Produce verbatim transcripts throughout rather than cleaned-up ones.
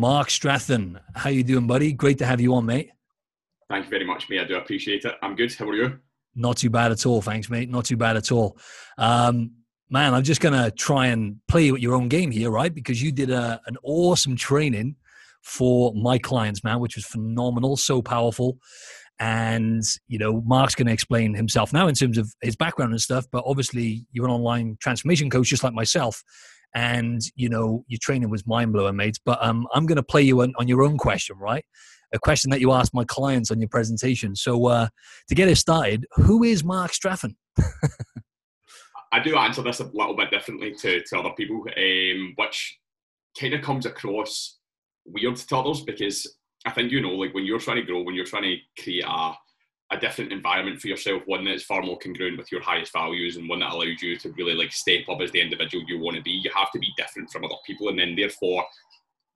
Mark Strathern, how you doing, buddy? Great to have you on, mate. Thank you very much, mate. I do appreciate it. I'm good. How are you? Not too bad at all. Thanks, mate. Not too bad at all. Um, man, I'm just going to try and play with your own game here, right? Because you did a, an awesome training for my clients, man, which was phenomenal, so powerful. And, you know, Mark's going to explain himself now in terms of his background and stuff. But obviously, you're an online transformation coach just like myself. And, you know, your training was mind-blowing, mate. But um, I'm going to play you on, on your own question, right? A question that you asked my clients on your presentation. So uh, to get us started, who is Mark Strathern? I do answer this a little bit differently to, to other people, um, which kind of comes across weird to others because I think, you know, like when you're trying to grow, when you're trying to create a, a different environment for yourself, one that's far more congruent with your highest values and one that allows you to really like step up as the individual you want to be, you have to be different from other people. And then therefore,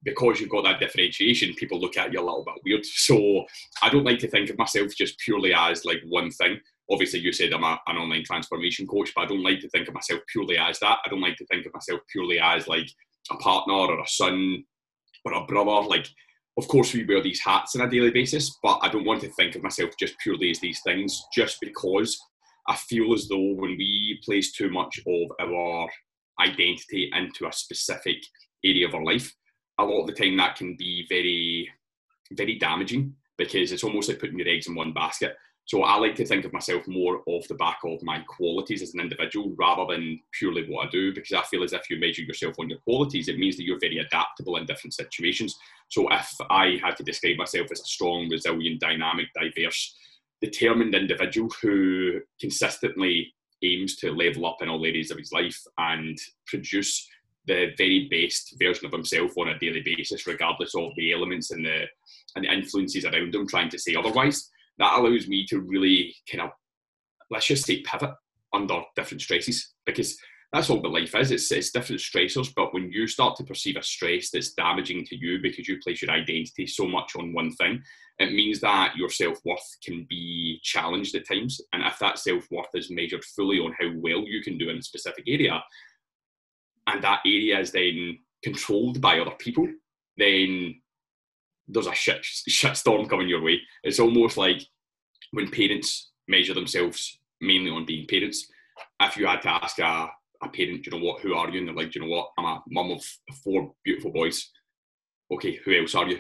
because you've got that differentiation, people look at you a little bit weird. So I don't like to think of myself just purely as like one thing. Obviously, you said I'm a, an online transformation coach, but I don't like to think of myself purely as that. I don't like to think of myself purely as like a partner or a son or a brother. Like, of course, we wear these hats on a daily basis, but I don't want to think of myself just purely as these things, just because I feel as though when we place too much of our identity into a specific area of our life, a lot of the time that can be very, very damaging because it's almost like putting your eggs in one basket. So I like to think of myself more off the back of my qualities as an individual rather than purely what I do, because I feel as if you measure yourself on your qualities, it means that you're very adaptable in different situations. So if I had to describe myself as a strong, resilient, dynamic, diverse, determined individual who consistently aims to level up in all areas of his life and produce the very best version of himself on a daily basis, regardless of the elements and the, and the influences around him trying to say otherwise, that allows me to really kind of, let's just say, pivot under different stresses, because that's all that life is. It's, it's different stressors, but when you start to perceive a stress that's damaging to you because you place your identity so much on one thing, it means that your self-worth can be challenged at times. And if that self-worth is measured fully on how well you can do in a specific area, and that area is then controlled by other people, then there's a shit, shit storm coming your way. It's almost like when parents measure themselves mainly on being parents. If you had to ask a, a parent, you know what, who are you? And they're like, you know what, I'm a mum of four beautiful boys. Okay, who else are you?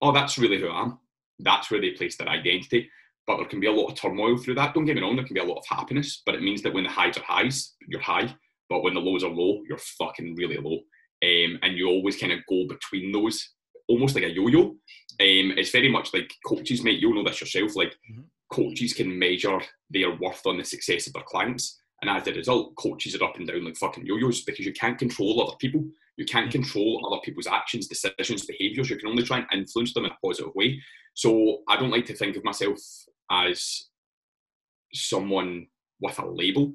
Oh, that's really who I am. That's where they place their identity. But there can be a lot of turmoil through that. Don't get me wrong, there can be a lot of happiness, but it means that when the highs are highs, you're high. But when the lows are low, you're fucking really low. Um, and you always kind of go between those, almost like a yo-yo. Um, it's very much like coaches, mate, you'll know this yourself, like mm-hmm. coaches can measure their worth on the success of their clients. And as a result, coaches are up and down like fucking yo-yos because you can't control other people. You can't mm-hmm. control other people's actions, decisions, behaviours. You can only try and influence them in a positive way. So I don't like to think of myself as someone with a label.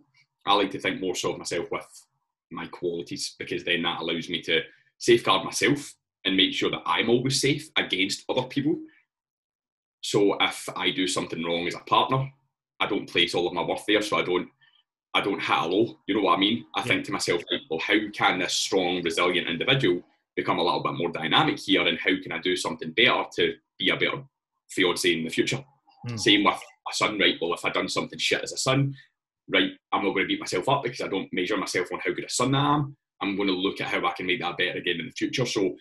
I like to think more so of myself with my qualities, because then that allows me to safeguard myself and make sure that I'm always safe against other people. So if I do something wrong as a partner, I don't place all of my worth there, so I don't I don't hit a low. You know what I mean? I yeah. think to myself, like, well, how can this strong, resilient individual become a little bit more dynamic here, and how can I do something better to be a better fiancé in the future? Mm. Same with a son, right? Well, if I've done something shit as a son, right, I'm not going to beat myself up because I don't measure myself on how good a son I am. I'm going to look at how I can make that better again in the future. So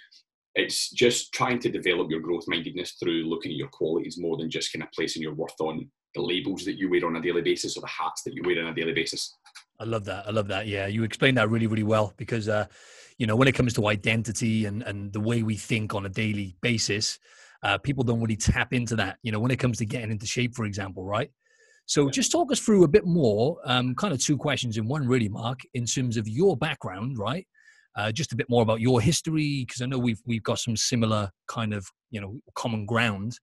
it's just trying to develop your growth mindedness through looking at your qualities more than just kind of placing your worth on the labels that you wear on a daily basis or the hats that you wear on a daily basis. I love that. I love that. Yeah, you explained that really, really well because, uh, you know, when it comes to identity and, and the way we think on a daily basis, uh, people don't really tap into that. You know, when it comes to getting into shape, for example, right? So just talk us through a bit more, um, kind of two questions in one really, Mark, in terms of your background, right? Uh, just a bit more about your history, because I know we've we've got some similar kind of, you know, common ground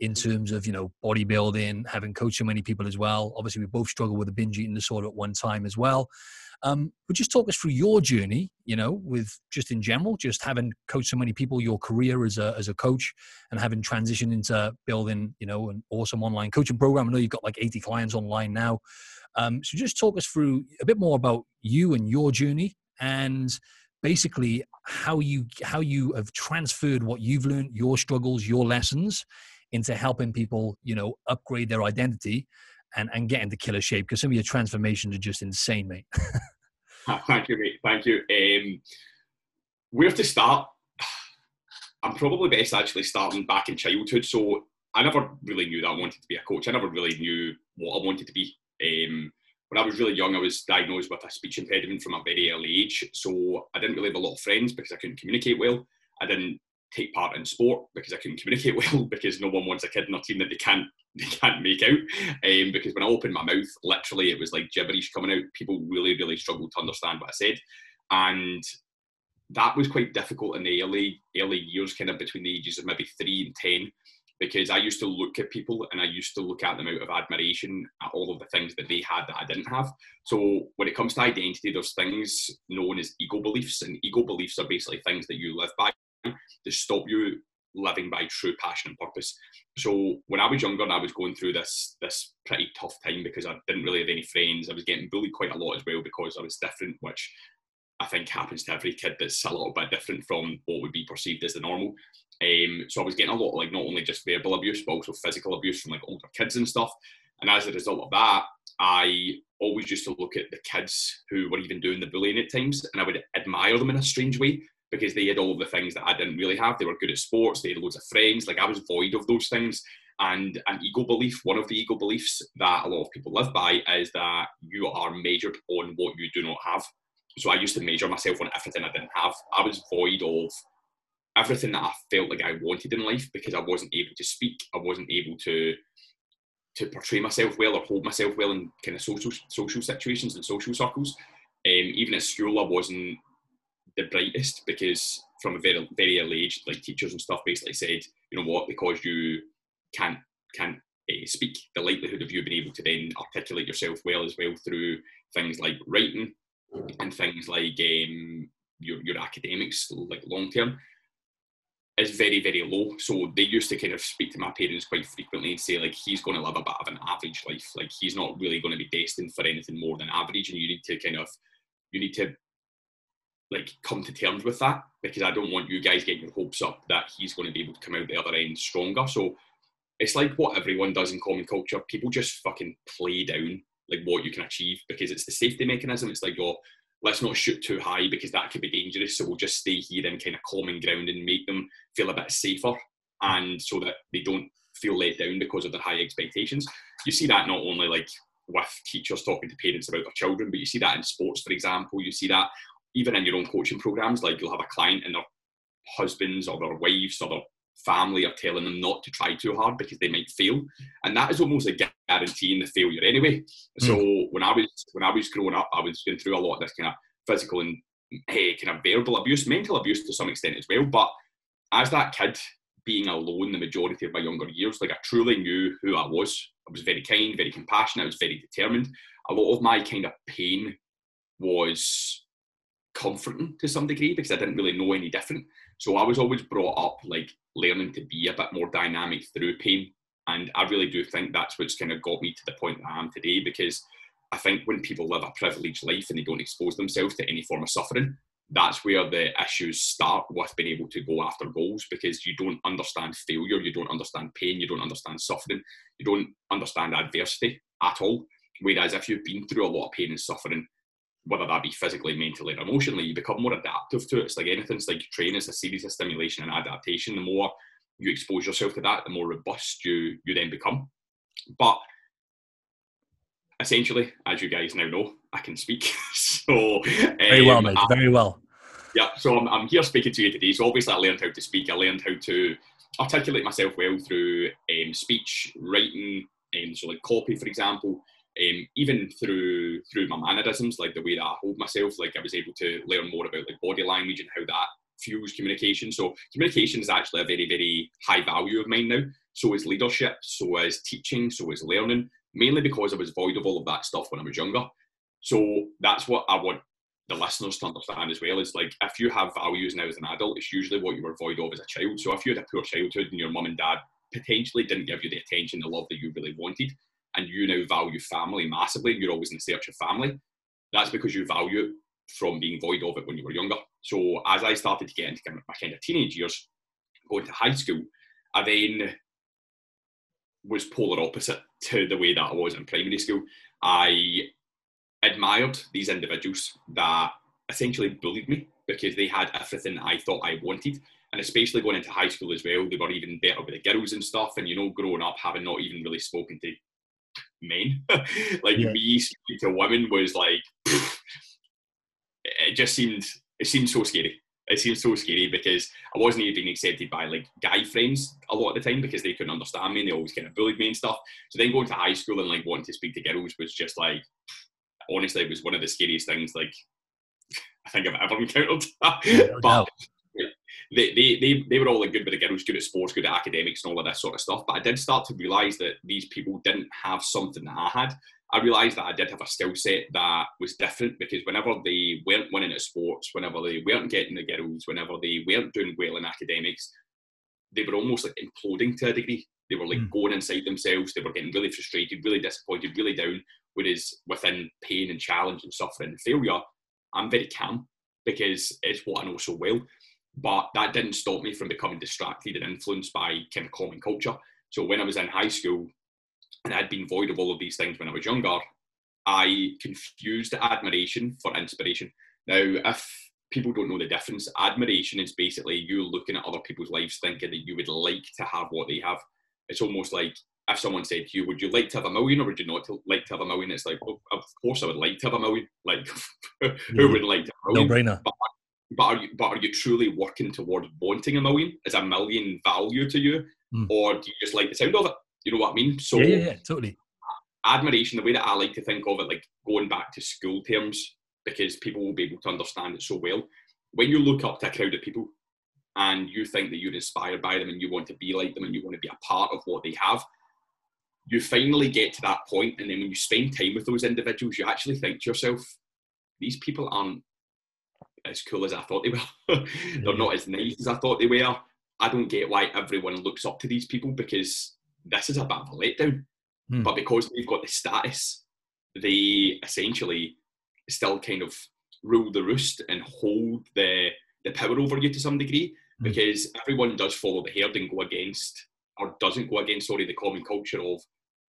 in terms of, you know, bodybuilding, having coached so many people as well. Obviously, we both struggled with a binge eating disorder at one time as well. Um, but just talk us through your journey, you know, with just in general, just having coached so many people, your career as a as a coach and having transitioned into building, you know, an awesome online coaching program. I know you've got like eighty clients online now. Um, so just talk us through a bit more about you and your journey and basically how you, how you have transferred what you've learned, your struggles, your lessons, into helping people, you know, upgrade their identity and, and get into killer shape. Because some of your transformations are just insane, mate. Thank you, mate. Thank you. Um, where to start? I'm probably best actually starting back in childhood. So I never really knew that I wanted to be a coach. I never really knew what I wanted to be. Um, when I was really young, I was diagnosed with a speech impediment from a very early age. So I didn't really have a lot of friends because I couldn't communicate well. I didn't take part in sport because I couldn't communicate well, because no one wants a kid in their team that they can't they can't make out. Um, because when I opened my mouth, literally it was like gibberish coming out. People really, really struggled to understand what I said. And that was quite difficult in the early, early years, kind of between the ages of maybe three and ten, because I used to look at people and I used to look at them out of admiration at all of the things that they had that I didn't have. So when it comes to identity, there's things known as ego beliefs, and ego beliefs are basically things that you live by to stop you living by true passion and purpose. So when I was younger and I was going through this this pretty tough time because I didn't really have any friends, I was getting bullied quite a lot as well because I was different, which I think happens to every kid that's a little bit different from what would be perceived as the normal. Um, so I was getting a lot of, like, not only just verbal abuse, but also physical abuse from, like, older kids and stuff. And as a result of that, I always used to look at the kids who were even doing the bullying at times, and I would admire them in a strange way because they had all of the things that I didn't really have. They were good at sports, they had loads of friends. Like, I was void of those things. And an ego belief, one of the ego beliefs that a lot of people live by, is that you are measured on what you do not have. So I used to measure myself on everything I didn't have. I was void of everything that I felt like I wanted in life because I wasn't able to speak. I wasn't able to to portray myself well or hold myself well in kind of social social situations and social circles. Um, even at school, I wasn't the brightest because from a very very early age, like, teachers and stuff basically said, you know what, because you can't can't uh, speak, the likelihood of you being able to then articulate yourself well as well through things like writing and things like um, your your academics, like, long term, is very, very low. So they used to kind of speak to my parents quite frequently and say, like, he's going to live a bit of an average life. Like, he's not really going to be destined for anything more than average, and you need to kind of, you need to, like, come to terms with that, because I don't want you guys getting your hopes up that he's going to be able to come out the other end stronger. So it's like what everyone does in common culture. People just fucking play down, like, what you can achieve, because it's the safety mechanism. It's like, oh, let's not shoot too high because that could be dangerous. So we'll just stay here in kind of common ground and make them feel a bit safer, and so that they don't feel let down because of their high expectations. You see that not only, like, with teachers talking to parents about their children, but you see that in sports, for example. You see that even in your own coaching programs. Like, you'll have a client and their husbands or their wives or their family are telling them not to try too hard because they might fail, and that is almost like guaranteeing the failure anyway. Mm. So when I was when I was growing up, I was going through a lot of this kind of physical and eh, kind of verbal abuse, mental abuse to some extent as well. But as that kid, being alone the majority of my younger years, like, I truly knew who I was. I was very kind, very compassionate. I was very determined. A lot of my kind of pain was comforting to some degree because I didn't really know any different. So I was always brought up, like, learning to be a bit more dynamic through pain. And I really do think that's what's kind of got me to the point that I am today, because I think when people live a privileged life and they don't expose themselves to any form of suffering, that's where the issues start with being able to go after goals, because you don't understand failure, you don't understand pain, you don't understand suffering, you don't understand adversity at all. Whereas if you've been through a lot of pain and suffering, whether that be physically, mentally, or emotionally, you become more adaptive to it. It's like anything. It's like training. It's a series of stimulation and adaptation. The more you expose yourself to that, the more robust you you then become. But essentially, as you guys now know, I can speak. so um, Very well, mate. I, Very well. Yeah, so I'm, I'm here speaking to you today. So obviously I learned how to speak. I learned how to articulate myself well through um, speech, writing, um, so like copy, for example. Um, even through through my mannerisms, like the way that I hold myself, like I was able to learn more about, like, body language and how that fuels communication. So communication is actually a very, very high value of mine now. So is leadership, so is teaching, so is learning, mainly because I was void of all of that stuff when I was younger. So that's what I want the listeners to understand as well, is like, if you have values now as an adult, it's usually what you were void of as a child. So if you had a poor childhood and your mum and dad potentially didn't give you the attention, the love that you really wanted, and you now value family massively, and you're always in search of family, that's because you value it from being void of it when you were younger. So as I started to get into my kind of teenage years, going to high school, I then was polar opposite to the way that I was in primary school. I admired these individuals that essentially bullied me because they had everything I thought I wanted. And especially going into high school as well, they were even better with the girls and stuff. And, you know, growing up, having not even really spoken to men, like yeah. me speaking to women was like, pfft, it just seemed, it seemed so scary. It seemed so scary because I wasn't even being accepted by like guy friends a lot of the time because they couldn't understand me and they always kind of bullied me and stuff. So then going to high school and like wanting to speak to girls was just like, honestly, it was one of the scariest things like I think I've ever encountered. Yeah, no but they, they, they, they were all like good with the girls, good at sports, good at academics and all of that sort of stuff. But I did start to realise that these people didn't have something that I had. I realised that I did have a skill set that was different because whenever they weren't winning at sports, whenever they weren't getting the girls, whenever they weren't doing well in academics, they were almost like imploding to a degree. They were like mm. going inside themselves. They were getting really frustrated, really disappointed, really down. Whereas within pain and challenge and suffering and failure, I'm very calm because it's what I know so well. But that didn't stop me from becoming distracted and influenced by kind of common culture. So when I was in high school, and I'd been void of all of these things when I was younger, I confused admiration for inspiration. Now, if people don't know the difference, admiration is basically you looking at other people's lives thinking that you would like to have what they have. It's almost like if someone said to you, would you like to have a million or would you not like to have a million? It's like, well, of course I would like to have a million. Like, who yeah. would like to have a million? No brainer. But, but, are you, but are you truly working towards wanting a million? Is a million value to you? Mm. Or do you just like the sound of it? You know what I mean? So yeah, yeah, yeah, totally. Admiration, the way that I like to think of it, like going back to school terms, because people will be able to understand it so well. When you look up to a crowd of people and you think that you're inspired by them and you want to be like them and you want to be a part of what they have, you finally get to that point, and then when you spend time with those individuals, you actually think to yourself, these people aren't as cool as I thought they were. They're not as nice as I thought they were. I don't get why everyone looks up to these people because this is a bit of a letdown. Hmm. But because they've got the status, they essentially still kind of rule the roost and hold the, the power over you to some degree, hmm. because everyone does follow the herd and go against, or doesn't go against, sorry, the common culture of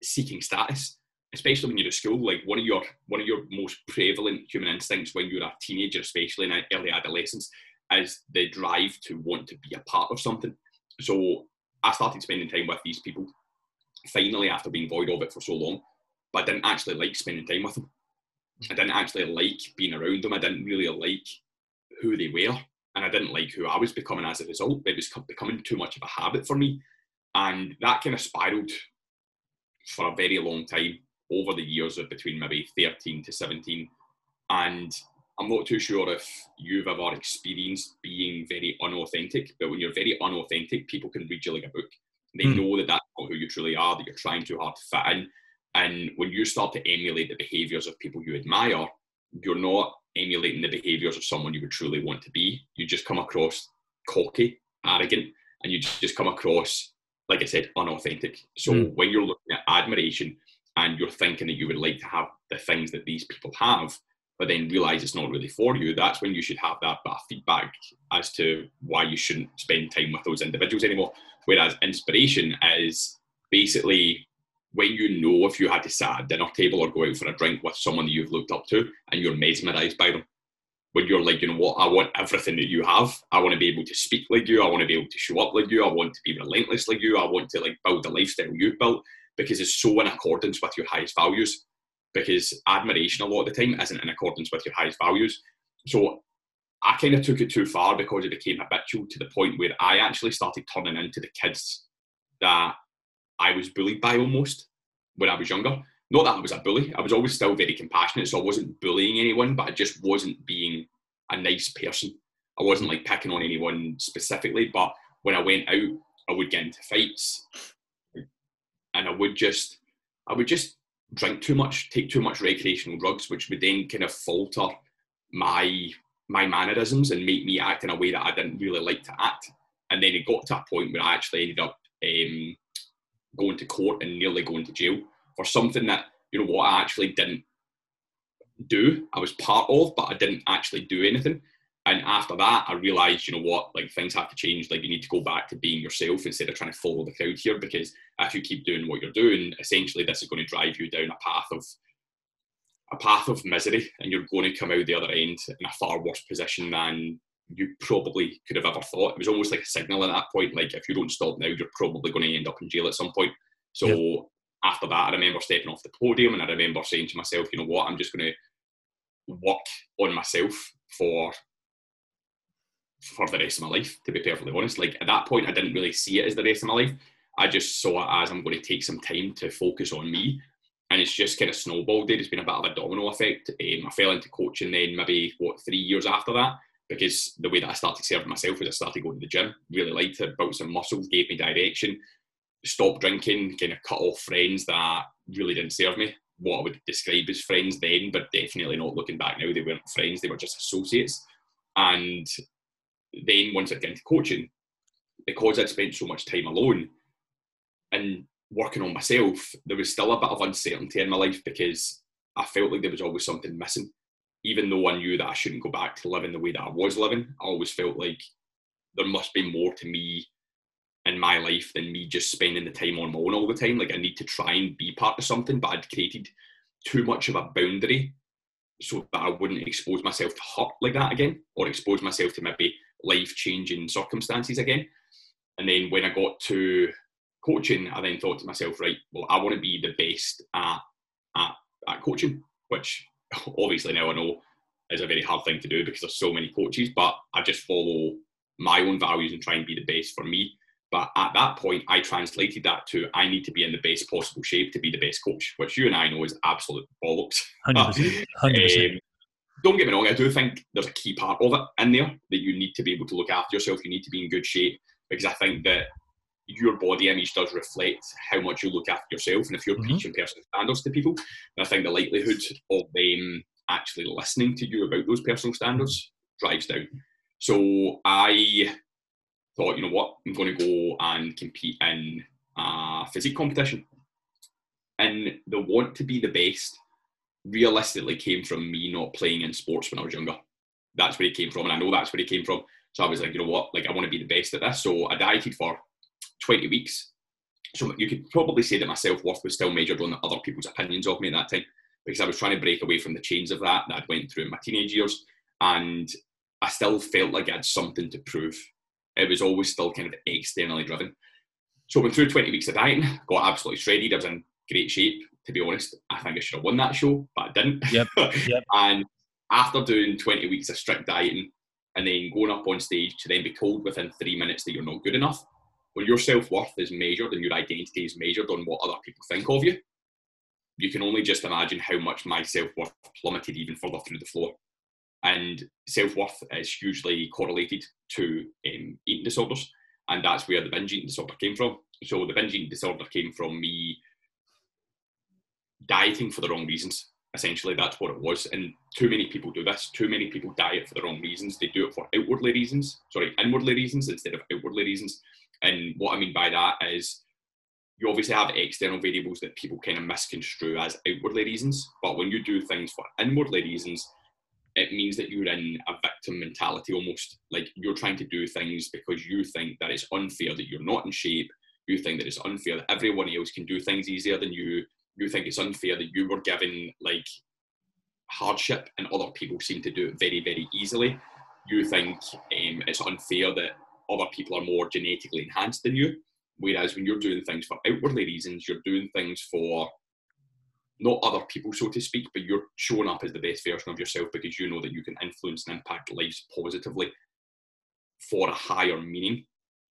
seeking status, especially when you're at school. Like one of your, one of your most prevalent human instincts when you're a teenager, especially in early adolescence, is the drive to want to be a part of something. So I started spending time with these people finally after being void of it for so long, but I didn't actually like spending time with them. I didn't actually like being around them. I didn't really like who they were, and I didn't like who I was becoming as a result. It was becoming too much of a habit for me, and that kind of spiraled for a very long time over the years of between maybe thirteen to seventeen. And I'm not too sure if you've ever experienced being very unauthentic, but when you're very unauthentic, people can read you like a book. They mm. know that that's not who you truly are, that you're trying too hard to fit in. And when you start to emulate the behaviours of people you admire, you're not emulating the behaviours of someone you would truly want to be. You just come across cocky, arrogant, and you just come across, like I said, unauthentic. So mm. when you're looking at admiration and you're thinking that you would like to have the things that these people have, but then realise it's not really for you, that's when you should have that bit of feedback as to why you shouldn't spend time with those individuals anymore. Whereas inspiration is basically when you know if you had to sit at a dinner table or go out for a drink with someone that you've looked up to and you're mesmerised by them. When you're like, you know what, I want everything that you have. I want to be able to speak like you. I want to be able to show up like you. I want to be relentless like you. I want to like build the lifestyle you've built because it's so in accordance with your highest values. Because admiration a lot of the time isn't in accordance with your highest values. So I kind of took it too far because it became habitual to the point where I actually started turning into the kids that I was bullied by almost when I was younger. Not that I was a bully. I was always still very compassionate, so I wasn't bullying anyone, but I just wasn't being a nice person. I wasn't like picking on anyone specifically, but when I went out, I would get into fights and I would just, I would just, drink too much, take too much recreational drugs, which would then kind of falter my my mannerisms and make me act in a way that I didn't really like to act. And then it got to a point where I actually ended up um, going to court and nearly going to jail for something that, you know what, I actually didn't do. I was part of, but I didn't actually do anything. And after that, I realized, you know what, like things have to change. Like you need to go back to being yourself instead of trying to follow the crowd here, because if you keep doing what you're doing, essentially this is going to drive you down a path of a path of misery, and you're going to come out the other end in a far worse position than you probably could have ever thought. It was almost like a signal at that point, like if you don't stop now, you're probably going to end up in jail at some point. So yep. After that, I remember stepping off the podium, and I remember saying to myself, you know what, I'm just going to work on myself for for the rest of my life, to be perfectly honest. Like at that point, I didn't really see it as the rest of my life. I just saw it as I'm going to take some time to focus on me. And it's just kind of snowballed there. It's been a bit of a domino effect. Um, I fell into coaching then maybe, what, three years after that, because the way that I started serving myself was I started going to the gym, really liked it, built some muscles, gave me direction, stopped drinking, kind of cut off friends that really didn't serve me. What I would describe as friends then, but definitely not looking back now, they weren't friends, they were just associates. And then once I got into coaching, because I'd spent so much time alone and working on myself, there was still a bit of uncertainty in my life because I felt like there was always something missing. Even though I knew that I shouldn't go back to living the way that I was living, I always felt like there must be more to me in my life than me just spending the time on my own all the time. Like I need to try and be part of something, but I'd created too much of a boundary so that I wouldn't expose myself to hurt like that again, or expose myself to maybe life-changing circumstances again. And then when I got to coaching, I then thought to myself, right, well, I want to be the best at, at, at coaching, which obviously now I know is a very hard thing to do because there's so many coaches, but I just follow my own values and try and be the best for me. But at that point, I translated that to, I need to be in the best possible shape to be the best coach, which you and I know is absolute bollocks. one hundred percent. one hundred percent. um, Don't get me wrong, I do think there's a key part of it in there that you need to be able to look after yourself. You need to be in good shape, because I think that your body image does reflect how much you look after yourself. And if you're mm-hmm. preaching personal standards to people, then I think the likelihood of them actually listening to you about those personal standards drives down. So I thought, you know what, I'm going to go and compete in a physique competition. And the want to be the best realistically came from me not playing in sports when I was younger. That's where it came from, and I know that's where it came from. So I was like, you know what, like I want to be the best at this. So I dieted for twenty weeks. So you could probably say that my self-worth was still measured on other people's opinions of me at that time, because I was trying to break away from the chains of that that I went through in my teenage years, and I still felt like I had something to prove. It was always still kind of externally driven. So I went through twenty weeks of dieting, got absolutely shredded. I was in great shape. To be honest, I think I should have won that show, but I didn't. Yep, yep. And after doing twenty weeks of strict dieting and then going up on stage to then be told within three minutes that you're not good enough, when your self-worth is measured and your identity is measured on what other people think of you, you can only just imagine how much my self-worth plummeted even further through the floor. And self-worth is hugely correlated to um, eating disorders, and that's where the binge eating disorder came from. So the binge eating disorder came from me dieting for the wrong reasons. Essentially, that's what it was. And too many people do this. Too many people diet for the wrong reasons. They do it for outwardly reasons, sorry, inwardly reasons instead of outwardly reasons. And what I mean by that is you obviously have external variables that people kind of misconstrue as outwardly reasons. But when you do things for inwardly reasons, it means that you're in a victim mentality almost. Like you're trying to do things because you think that it's unfair that you're not in shape. You think that it's unfair that everyone else can do things easier than you. You think it's unfair that you were given like hardship and other people seem to do it very, very easily. You think um, it's unfair that other people are more genetically enhanced than you. Whereas when you're doing things for outwardly reasons, you're doing things for not other people, so to speak, but you're showing up as the best version of yourself because you know that you can influence and impact lives positively for a higher meaning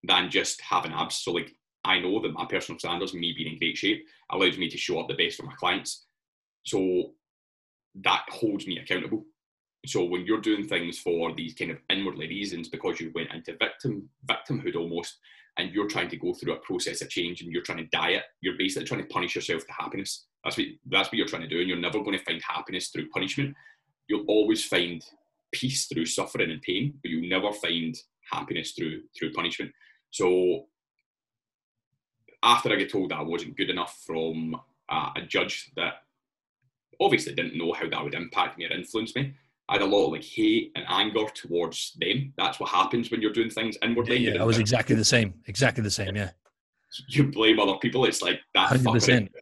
than just having abs. So like, I know that my personal standards, me being in great shape, allows me to show up the best for my clients. So that holds me accountable. So when you're doing things for these kind of inwardly reasons because you went into victim victimhood almost, and you're trying to go through a process of change and you're trying to diet, you're basically trying to punish yourself to happiness. That's what, that's what you're trying to do, and you're never going to find happiness through punishment. You'll always find peace through suffering and pain, but you'll never find happiness through through punishment. So after I got told that I wasn't good enough from uh, a judge that obviously didn't know how that would impact me or influence me, I had a lot of like hate and anger towards them. That's what happens when you're doing things inwardly. Yeah, yeah, I was exactly the same. Exactly the same, yeah. You blame other people. It's like, that's one hundred percent.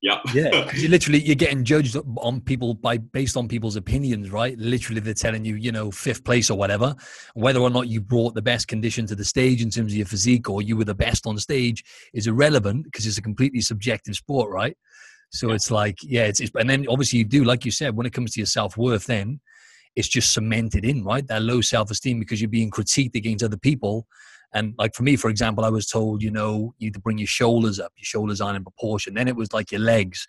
Yeah. Yeah, because you literally, you're getting judged on people by, based on people's opinions, right? Literally, they're telling you, you know, fifth place or whatever, whether or not you brought the best condition to the stage in terms of your physique or you were the best on stage is irrelevant because it's a completely subjective sport, right? So yeah. It's like, yeah, it's, it's, and then obviously you do, like you said, when it comes to your self-worth, then it's just cemented in, right? That low self-esteem because you're being critiqued against other people. And like for me, for example, I was told, you know, you need to bring your shoulders up, your shoulders aren't in proportion. Then it was like your legs.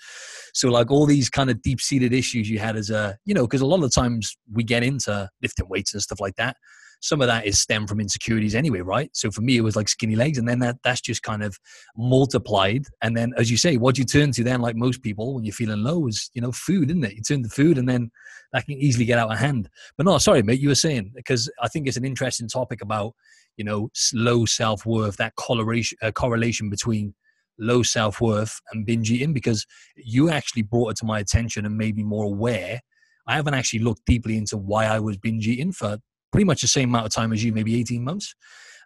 So like all these kind of deep seated issues you had as a, you know, because a lot of the times we get into lifting weights and stuff like that. Some of that is stemmed from insecurities anyway, right? So for me, it was like skinny legs. And then that that's just kind of multiplied. And then, as you say, what you turn to then, like most people, when you're feeling low is, you know, food, isn't it? You turn to food and then that can easily get out of hand. But no, sorry, mate, you were saying, because I think it's an interesting topic about, you know, low self-worth, that correlation, uh, correlation between low self-worth and binge eating, because you actually brought it to my attention and made me more aware. I haven't actually looked deeply into why I was binge eating for pretty much the same amount of time as you, maybe eighteen months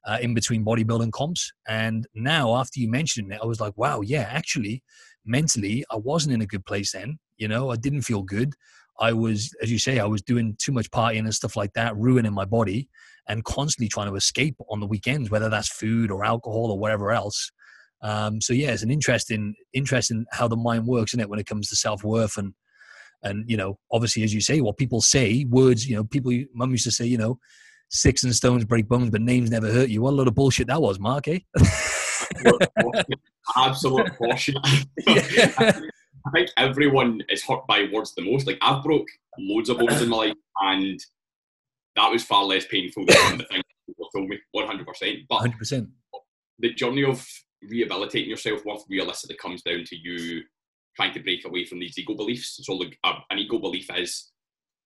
uh, in between bodybuilding comps. And now after you mentioned it, I was like, wow, yeah, actually mentally, I wasn't in a good place then. You know, I didn't feel good. I was, as you say, I was doing too much partying and stuff like that, ruining my body and constantly trying to escape on the weekends, whether that's food or alcohol or whatever else. Um, so yeah, it's an interesting, interesting how the mind works, isn't it, when it comes to self-worth and, And, you know, obviously, as you say, what people say, words, you know, people, mum used to say, you know, sticks and stones break bones, but names never hurt you. What a load of bullshit that was, Mark, eh? Absolute bullshit. Yeah. I think everyone is hurt by words the most. Like, I've broke loads of bones in my life, and that was far less painful than the thing people told me, one hundred percent. But one hundred percent. The journey of rehabilitating yourself worth realistically comes down to you trying to break away from these ego beliefs. So like uh, an ego belief is,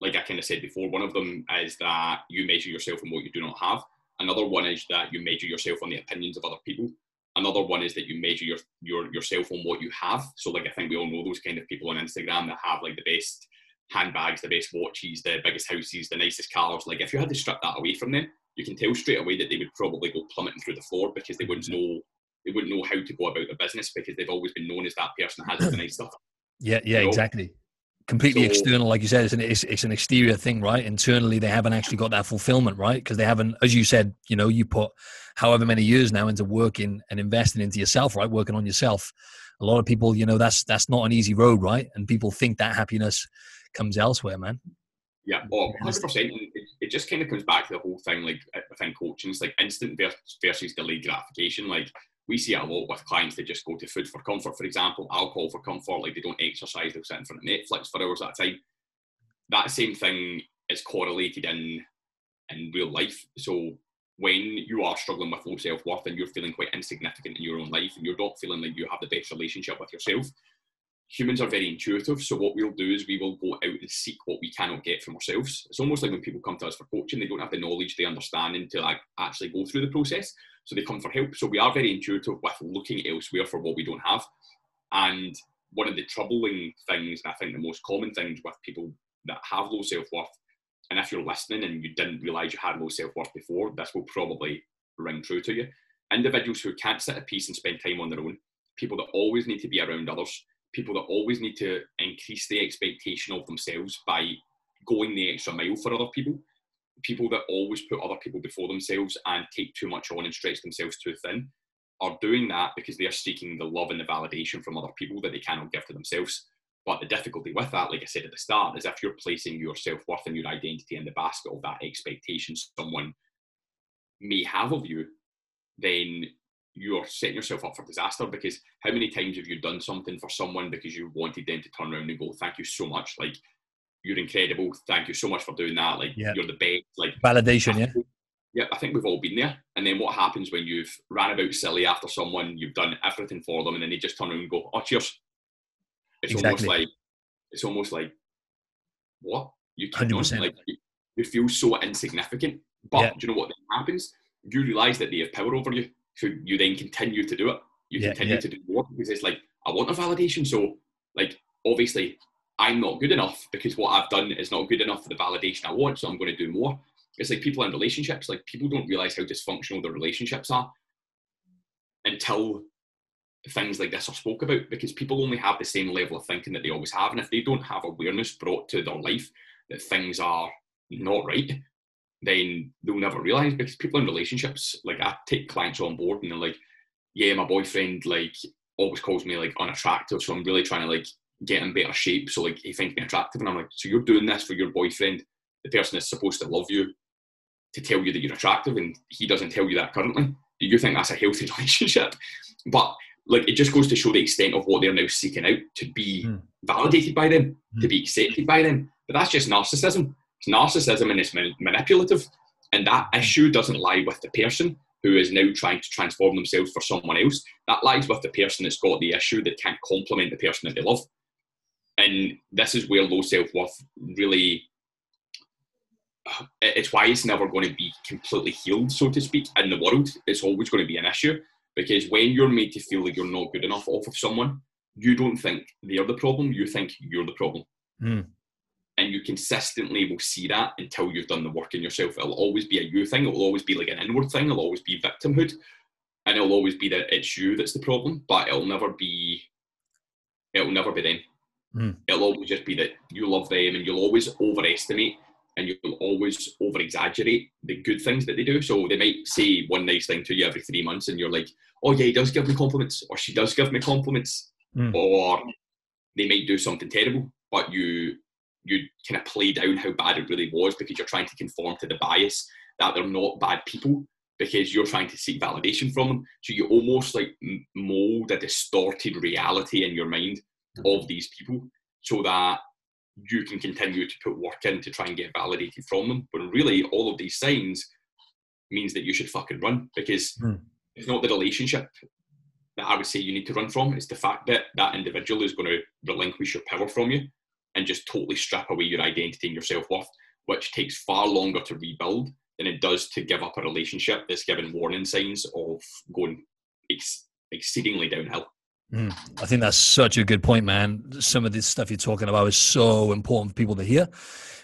like I kind of said before, one of them is that you measure yourself on what you do not have. Another one is that you measure yourself on the opinions of other people. Another one is that you measure your, your yourself on what you have. So like I think we all know those kind of people on Instagram that have like the best handbags, the best watches, the biggest houses, the nicest cars. Like if you had to strip that away from them, you can tell straight away that they would probably go plummeting through the floor because they wouldn't know They wouldn't know how to go about their business because they've always been known as that person that has the nice stuff. Yeah, yeah, you know? Exactly. Completely so, external, like you said, it's an, it's, it's an exterior thing, right? Internally, they haven't actually got that fulfillment, right? Because they haven't, as you said, you know, you put however many years now into working and investing into yourself, right? Working on yourself. A lot of people, you know, that's that's not an easy road, right? And people think that happiness comes elsewhere, man. Yeah, oh, one hundred percent. And it, it just kind of comes back to the whole thing, like within coaching, it's like instant versus delayed gratification. Like, we see it a lot with clients that just go to food for comfort, for example, alcohol for comfort, like they don't exercise, they'll sit in front of Netflix for hours at a time. That same thing is correlated in in real life. So when you are struggling with low self-worth and you're feeling quite insignificant in your own life and you're not feeling like you have the best relationship with yourself, humans are very intuitive. So what we'll do is we will go out and seek what we cannot get from ourselves. It's almost like when people come to us for coaching, they don't have the knowledge, the understanding to like actually go through the process. So they come for help. So we are very intuitive with looking elsewhere for what we don't have. And one of the troubling things, and I think the most common things with people that have low self-worth, and if you're listening and you didn't realise you had low self-worth before, this will probably ring true to you. Individuals who can't sit at peace and spend time on their own, people that always need to be around others, people that always need to increase the expectation of themselves by going the extra mile for other people, people that always put other people before themselves and take too much on and stretch themselves too thin, are doing that because they're seeking the love and the validation from other people that they cannot give to themselves. But the difficulty with that, like I said at the start, is if you're placing your self-worth and your identity in the basket of that expectation someone may have of you, then you're setting yourself up for disaster, because how many times have you done something for someone because you wanted them to turn around and go, thank you so much, like, you're incredible, thank you so much for doing that, like, yeah, you're the best, like, validation. I, yeah yeah I think we've all been there. And then what happens when you've ran about silly after someone, you've done everything for them, and then they just turn around and go, oh, cheers. It's exactly. almost like it's almost like what you can one hundred percent. Like you, you feel so insignificant, but yeah. Do you know what then happens? You realize that they have power over you, so you then continue to do it you yeah, continue yeah. to do more, because it's like, I want a validation, so like obviously I'm not good enough because what I've done is not good enough for the validation I want, so I'm going to do more. It's like people in relationships, like people don't realize how dysfunctional their relationships are until things like this are spoke about, because people only have the same level of thinking that they always have. And if they don't have awareness brought to their life that things are not right, then they'll never realize. Because people in relationships, like I take clients on board and they're like, yeah, my boyfriend like always calls me like unattractive, so I'm really trying to like get in better shape so like he thinks me attractive. And I'm like, so you're doing this for your boyfriend, the person that's supposed to love you, to tell you that you're attractive, and he doesn't tell you that currently? Do you think that's a healthy relationship? But like, it just goes to show the extent of what they're now seeking out to be mm. validated by them, mm. to be accepted by them. But that's just narcissism. It's narcissism and it's manipulative. And that issue doesn't lie with the person who is now trying to transform themselves for someone else. That lies with the person that's got the issue that can't compliment the person that they love. And this is where low self-worth really, it's why it's never going to be completely healed, so to speak, in the world. It's always going to be an issue, because when you're made to feel like you're not good enough off of someone, you don't think they're the problem, you think you're the problem. Mm. And you consistently will see that until you've done the work in yourself. It'll always be a you thing. It'll always be like an inward thing. It'll always be victimhood. And it'll always be that it's you that's the problem, but it'll never be, it'll never be them. Mm. It'll always just be that you love them, and you'll always overestimate and you'll always over-exaggerate the good things that they do. So they might say one nice thing to you every three months and you're like, oh yeah, he does give me compliments, or she does give me compliments. Mm. Or they might do something terrible, but you you kind of play down how bad it really was because you're trying to conform to the bias that they're not bad people, because you're trying to seek validation from them. So you almost like mold a distorted reality in your mind of these people so that you can continue to put work in to try and get validated from them. But really, all of these signs means that you should fucking run, because mm. it's not the relationship that I would say you need to run from. It's the fact that that individual is going to relinquish your power from you and just totally strip away your identity and your self-worth, which takes far longer to rebuild than it does to give up a relationship that's given warning signs of going ex- exceedingly downhill. Mm, I think that's such a good point, man. Some of this stuff you're talking about is so important for people to hear,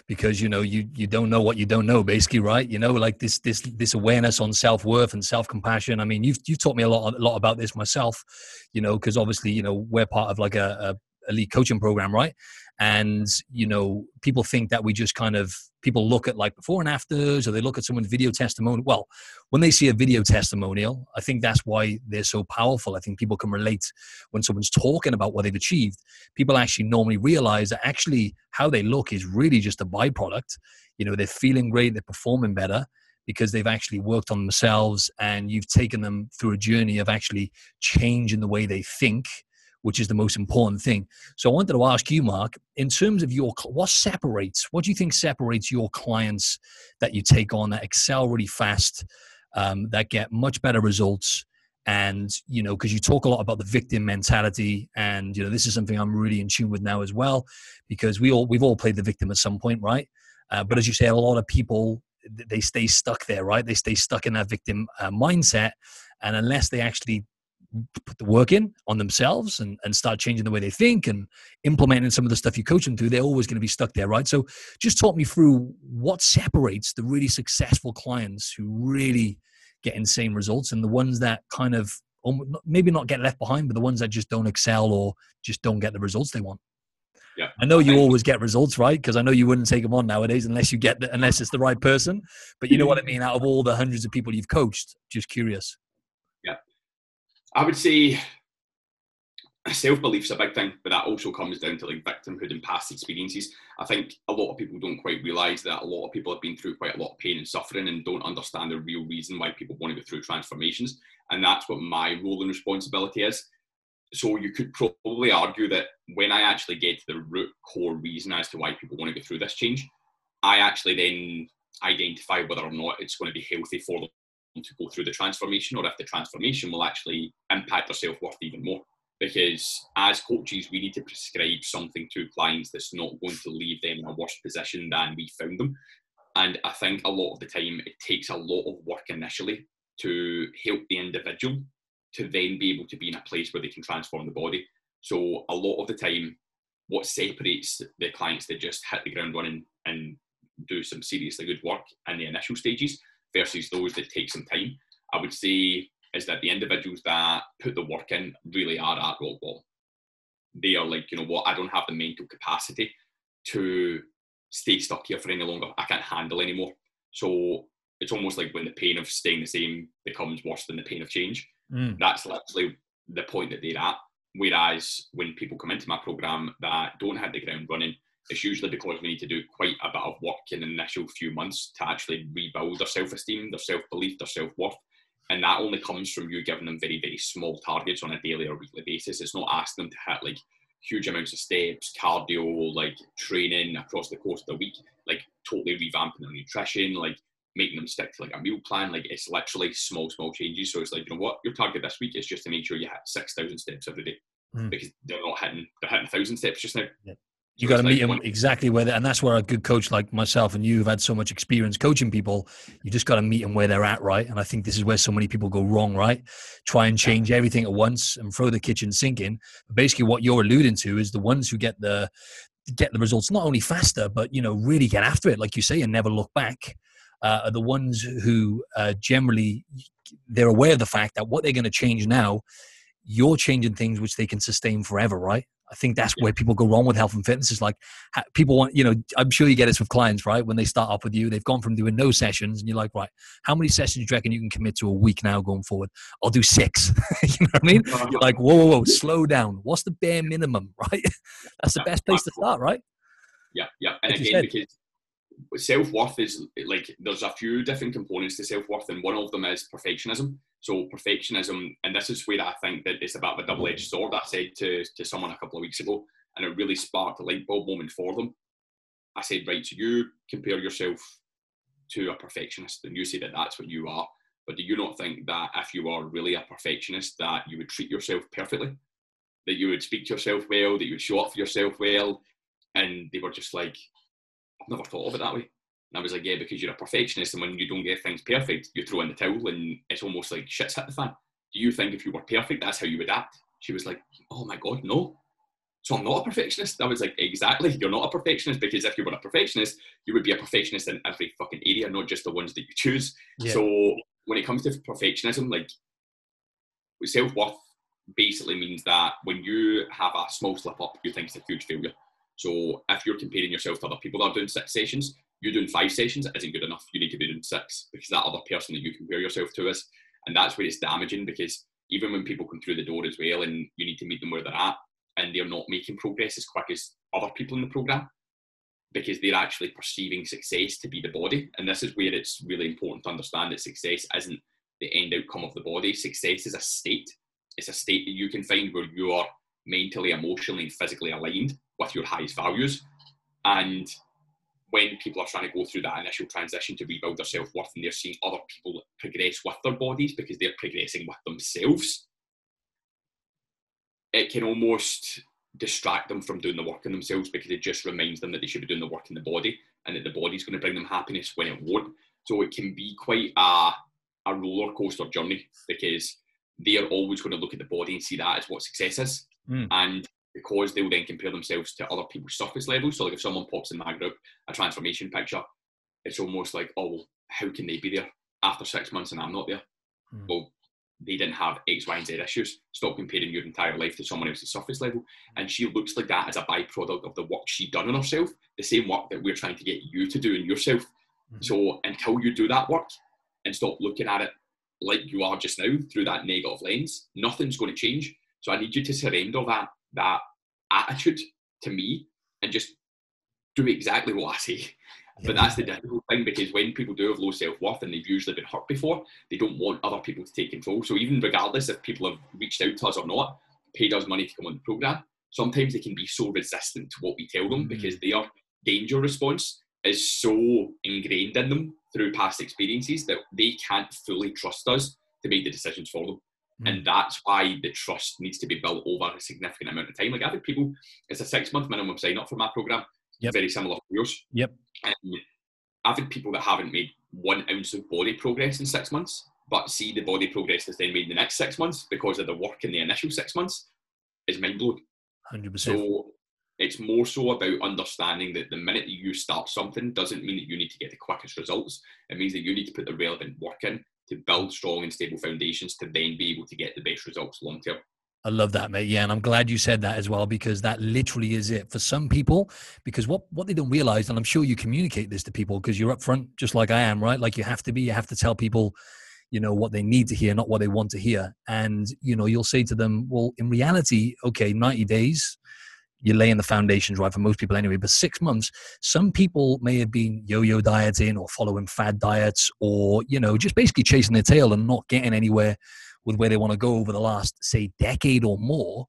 because, you know, you, you don't know what you don't know, basically, right? You know, like this, this, this awareness on self-worth and self-compassion. I mean, you've, you've taught me a lot, a lot about this myself, you know, cause obviously, you know, we're part of like a, a elite coaching program, right? And, you know, people think that we just kind of, people look at like before and afters, or they look at someone's video testimonial. Well, when they see a video testimonial, I think that's why they're so powerful. I think people can relate when someone's talking about what they've achieved. People actually normally realize that actually how they look is really just a byproduct. You know, they're feeling great, they're performing better, because they've actually worked on themselves, and you've taken them through a journey of actually changing the way they think, which is the most important thing. So I wanted to ask you, Mark, in terms of your, what separates, what do you think separates your clients that you take on that excel really fast, um, that get much better results? And, you know, because you talk a lot about the victim mentality, and, you know, this is something I'm really in tune with now as well, because we all, we've all played the victim at some point, right? Uh, but as you say, a lot of people, they stay stuck there, right? They stay stuck in that victim uh, mindset. And unless they actually put the work in on themselves and, and start changing the way they think and implementing some of the stuff you coach them through, they're always going to be stuck there, right? So just talk me through what separates the really successful clients who really get insane results and the ones that kind of maybe not get left behind, but the ones that just don't excel or just don't get the results they want. Yeah. I know you always get results, right? Because I know you wouldn't take them on nowadays unless you get the, unless it's the right person. But you know what I mean? Out of all the hundreds of people you've coached, just curious. I would say self-belief's a big thing, but that also comes down to like victimhood and past experiences. I think a lot of people don't quite realise that a lot of people have been through quite a lot of pain and suffering and don't understand the real reason why people want to go through transformations. And that's what my role and responsibility is. So you could probably argue that when I actually get to the root core reason as to why people want to go through this change, I actually then identify whether or not it's going to be healthy for them to go through the transformation, or if the transformation will actually impact their self-worth even more. Because as coaches, we need to prescribe something to clients that's not going to leave them in a worse position than we found them. And I think a lot of the time it takes a lot of work initially to help the individual to then be able to be in a place where they can transform the body. So a lot of the time what separates the clients that just hit the ground running and do some seriously good work in the initial stages versus those that take some time, I would say, is that the individuals that put the work in really are at rock bottom. They are like, you know what, I don't have the mental capacity to stay stuck here for any longer. I can't handle anymore. So it's almost like when the pain of staying the same becomes worse than the pain of change. Mm. That's literally the point that they're at. Whereas when people come into my program that don't have the ground running, it's usually because we need to do quite a bit of work in the initial few months to actually rebuild their self-esteem, their self-belief, their self-worth. And that only comes from you giving them very, very small targets on a daily or weekly basis. It's not asking them to hit like huge amounts of steps, cardio, like training across the course of the week, like totally revamping their nutrition, like making them stick to like a meal plan. Like it's literally small, small changes. So it's like, you know what, your target this week is just to make sure you hit six thousand steps every day, mm. because they're not hitting, they're hitting one thousand steps just now. Yeah. You got to meet them exactly where they're, and that's where a good coach like myself and you have had so much experience coaching people. You just got to meet them where they're at, right? And I think this is where so many people go wrong, right? Try and change everything at once and throw the kitchen sink in. But basically, what you're alluding to is the ones who get the get the results not only faster, but you know, really get after it, like you say, and never look back. Uh, are the ones who uh, generally they're aware of the fact that what they're going to change now, you're changing things which they can sustain forever, right? I think that's where people go wrong with health and fitness. It's like people want, you know, I'm sure you get this with clients, right? When they start up with you, they've gone from doing no sessions and you're like, right, how many sessions do you reckon you can commit to a week now going forward? I'll do six. You know what I mean? You're like, whoa, whoa, whoa, slow down. What's the bare minimum, right? That's the best place to start, right? Yeah, yeah. And like again, because self-worth is like, there's a few different components to self-worth and one of them is perfectionism. So perfectionism, and this is where I think that it's about the double-edged sword. I said to, to someone a couple of weeks ago, and it really sparked a light bulb moment for them. I said, right, so you compare yourself to a perfectionist, and you say that that's what you are. But do you not think that if you are really a perfectionist, that you would treat yourself perfectly? That you would speak to yourself well, that you would show up for yourself well? And they were just like, I've never thought of it that way. And I was like, yeah, because you're a perfectionist and when you don't get things perfect, you throw in the towel and it's almost like shit's hit the fan. Do you think if you were perfect, that's how you would act? She was like, oh my God, no. So I'm not a perfectionist. I was like, exactly, you're not a perfectionist because if you were a perfectionist, you would be a perfectionist in every fucking area, not just the ones that you choose. Yeah. So when it comes to perfectionism, like self-worth basically means that when you have a small slip up, you think it's a huge failure. So if you're comparing yourself to other people that are doing six sessions, you doing five sessions isn't good enough. You need to be doing six because that other person that you compare yourself to is. And that's where it's damaging because even when people come through the door as well and you need to meet them where they're at and they're not making progress as quick as other people in the program because they're actually perceiving success to be the body. And this is where it's really important to understand that success isn't the end outcome of the body. Success is a state. It's a state that you can find where you are mentally, emotionally, and physically aligned with your highest values. And when people are trying to go through that initial transition to rebuild their self-worth and they're seeing other people progress with their bodies because they're progressing with themselves, it can almost distract them from doing the work in themselves because it just reminds them that they should be doing the work in the body and that the body's going to bring them happiness when it won't. So it can be quite a, a roller coaster journey because they're always going to look at the body and see that as what success is. Mm. And because they will then compare themselves to other people's surface levels. So like if someone pops in my group a transformation picture, it's almost like, oh, well, how can they be there after six months and I'm not there? Mm. Well, they didn't have X, Y, and Z issues. Stop comparing your entire life to someone else's surface level. Mm. And she looks like that as a byproduct of the work she's done on herself, the same work that we're trying to get you to do in yourself. Mm. So until you do that work and stop looking at it like you are just now through that negative lens, nothing's going to change. So I need you to surrender that that attitude to me and just do exactly what I say. Yeah. But that's the difficult thing because when people do have low self-worth and they've usually been hurt before, they don't want other people to take control. So even regardless if people have reached out to us or not, paid us money to come on the programme, sometimes they can be so resistant to what we tell them mm-hmm. because their danger response is so ingrained in them through past experiences that they can't fully trust us to make the decisions for them. And that's why the trust needs to be built over a significant amount of time. Like I think people, it's a six-month minimum sign-up for my program. Yep. Very similar to yours. Yep. And I've had people that haven't made one ounce of body progress in six months, but see the body progress that's then made in the next six months because of the work in the initial six months is mind-blowing. one hundred percent. So It's more so about understanding that the minute you start something doesn't mean that you need to get the quickest results. It means that you need to put the relevant work in to build strong and stable foundations to then be able to get the best results long term. I love that, mate. Yeah, and I'm glad you said that as well, because that literally is it for some people, because what, what they don't realize, and I'm sure you communicate this to people because you're upfront, just like I am, right? Like you have to be, you have to tell people, you know, what they need to hear, not what they want to hear. And, you know, you'll say to them, well, in reality, okay, ninety days, you're laying the foundations, right, for most people anyway, but six months, some people may have been yo-yo dieting or following fad diets or, you know, just basically chasing their tail and not getting anywhere with where they want to go over the last, say, decade or more.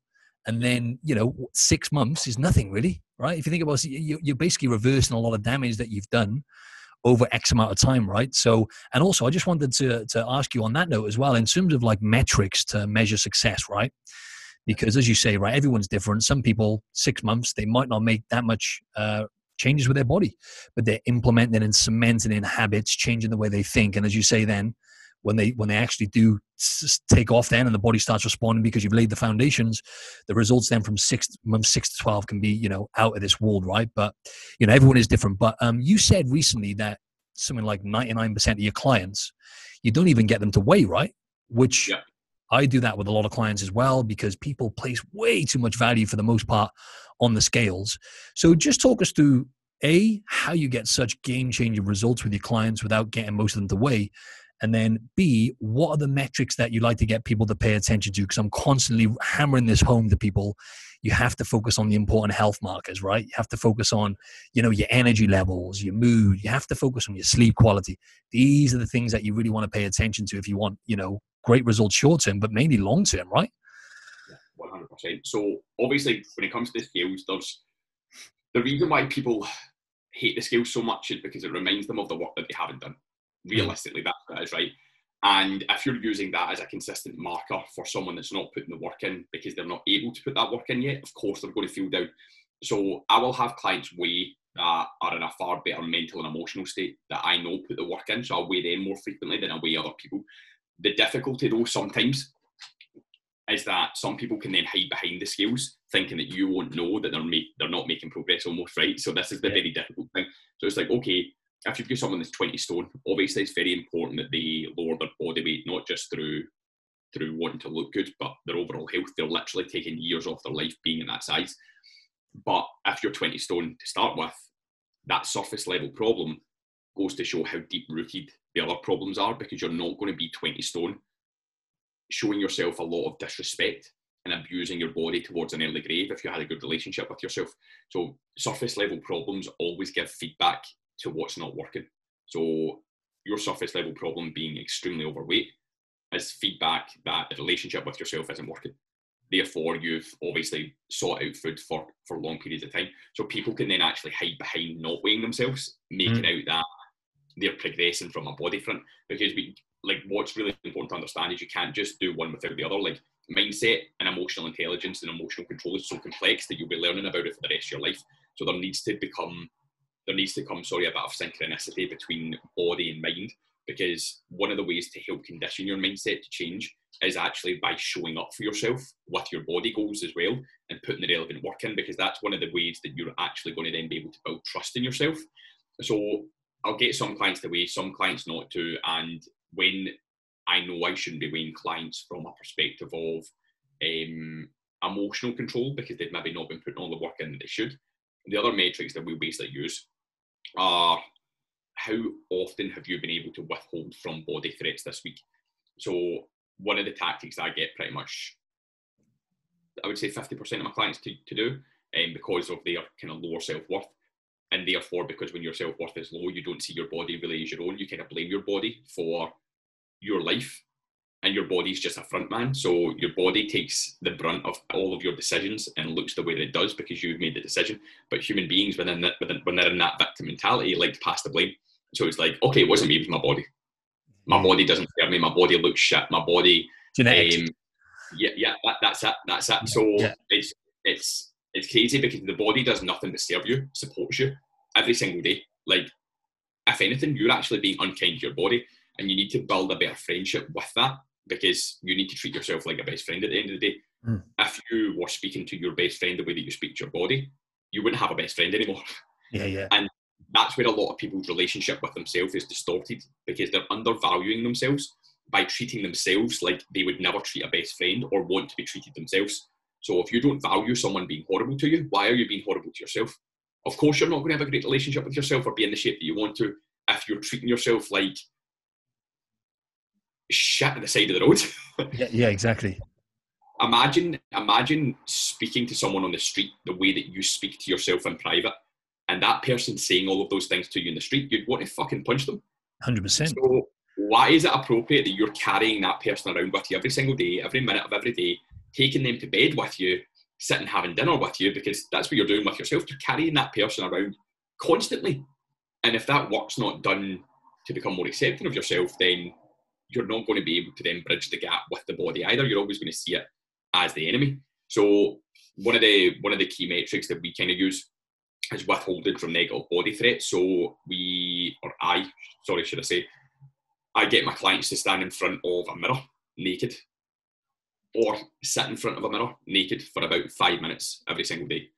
And then, you know, six months is nothing really, right? If you think about it, you're basically reversing a lot of damage that you've done over X amount of time, right? So, and also I just wanted to, to ask you on that note as well, in terms of like metrics to measure success, right? Because as you say, right, everyone's different. Some people, six months, they might not make that much uh, changes with their body, but they're implementing and cementing in habits, changing the way they think. And as you say then, when they when they actually do take off then and the body starts responding because you've laid the foundations, the results then from six months, six to twelve can be, you know, out of this world, right? But, you know, everyone is different. But um, you said recently that something like ninety-nine percent of your clients, you don't even get them to weigh, right? Which yeah. I do that with a lot of clients as well, because people place way too much value for the most part on the scales. So just talk us through, A, how you get such game-changing results with your clients without getting most of them to weigh. And then B, what are the metrics that you like to get people to pay attention to? Because I'm constantly hammering this home to people. You have to focus on the important health markers, right? You have to focus on, you know, your energy levels, your mood. You have to focus on your sleep quality. These are the things that you really want to pay attention to if you want, you know, great results short term, but mainly long term, right? Yeah, one hundred percent. So obviously when it comes to the scales, there's the reason why people hate the scales so much is because it reminds them of the work that they haven't done. Realistically, that's what it is, right? And if you're using that as a consistent marker for someone that's not putting the work in because they're not able to put that work in yet, of course they're going to feel down. So I will have clients weigh that are in a far better mental and emotional state that I know put the work in, so I'll weigh them more frequently than I weigh other people. The difficulty though sometimes is that some people can then hide behind the scales thinking that you won't know that they're, make, they're not making progress almost, right? So this is the very difficult thing. So it's like, okay, if you've got someone that's twenty stone, obviously it's very important that they lower their body weight, not just through through wanting to look good, but their overall health. They're literally taking years off their life being in that size. But if you're twenty stone to start with, that surface level problem goes to show how deep rooted the other problems are, because you're not going to be twenty stone showing yourself a lot of disrespect and abusing your body towards an early grave if you had a good relationship with yourself. So surface level problems always give feedback to what's not working. So your surface level problem being extremely overweight is feedback that the relationship with yourself isn't working. Therefore, you've obviously sought out food for, for long periods of time. So people can then actually hide behind not weighing themselves, making mm. out that they're progressing from a body front. Because we, like, what's really important to understand is you can't just do one without the other. Like, mindset and emotional intelligence and emotional control is so complex that you'll be learning about it for the rest of your life. So there needs to become There needs to come, sorry, a bit of synchronicity between body and mind, because one of the ways to help condition your mindset to change is actually by showing up for yourself with your body goals as well and putting the relevant work in, because that's one of the ways that you're actually going to then be able to build trust in yourself. So I'll get some clients to weigh, some clients not to, and when I know I shouldn't be weighing clients from a perspective of um, emotional control, because they've maybe not been putting all the work in that they should. The other metrics that we'll basically use are how often have you been able to withhold from body threats this week? So one of the tactics I get pretty much, I would say fifty percent of my clients to, to do, um, because of their kind of lower self-worth, and therefore because when your self-worth is low, you don't see your body really as your own. You kind of blame your body for your life, and your body's just a front man. So your body takes the brunt of all of your decisions and looks the way that it does because you've made the decision. But human beings, within that, within, when they're in that victim mentality, like to pass the blame. So it's like, okay, it wasn't me, it was my body. My body doesn't serve me. My body looks shit. My body, genetics. Um, yeah, yeah, that, that's it. That's it. So yeah. it's it's it's crazy, because the body does nothing to serve you, supports you every single day. Like, if anything, you're actually being unkind to your body, and you need to build a better friendship with that, because you need to treat yourself like a best friend at the end of the day. Mm. If you were speaking to your best friend the way that you speak to your body, you wouldn't have a best friend anymore. Yeah, yeah. And that's where a lot of people's relationship with themselves is distorted, because they're undervaluing themselves by treating themselves like they would never treat a best friend or want to be treated themselves. So if you don't value someone being horrible to you, why are you being horrible to yourself? Of course, you're not going to have a great relationship with yourself or be in the shape that you want to if you're treating yourself like shit at the side of the road. Yeah, yeah, exactly. Imagine, imagine speaking to someone on the street the way that you speak to yourself in private, and that person saying all of those things to you in the street, you'd want to fucking punch them. one hundred percent. So why is it appropriate that you're carrying that person around with you every single day, every minute of every day, taking them to bed with you, sitting having dinner with you? Because that's what you're doing with yourself. You're carrying that person around constantly. And if that work's not done to become more accepting of yourself, then you're not going to be able to then bridge the gap with the body either. You're always going to see it as the enemy. So one of the one of the key metrics that we kind of use is withholding from negative body threats. So we, or I, sorry, should I say, I get my clients to stand in front of a mirror naked or sit in front of a mirror naked for about five minutes every single day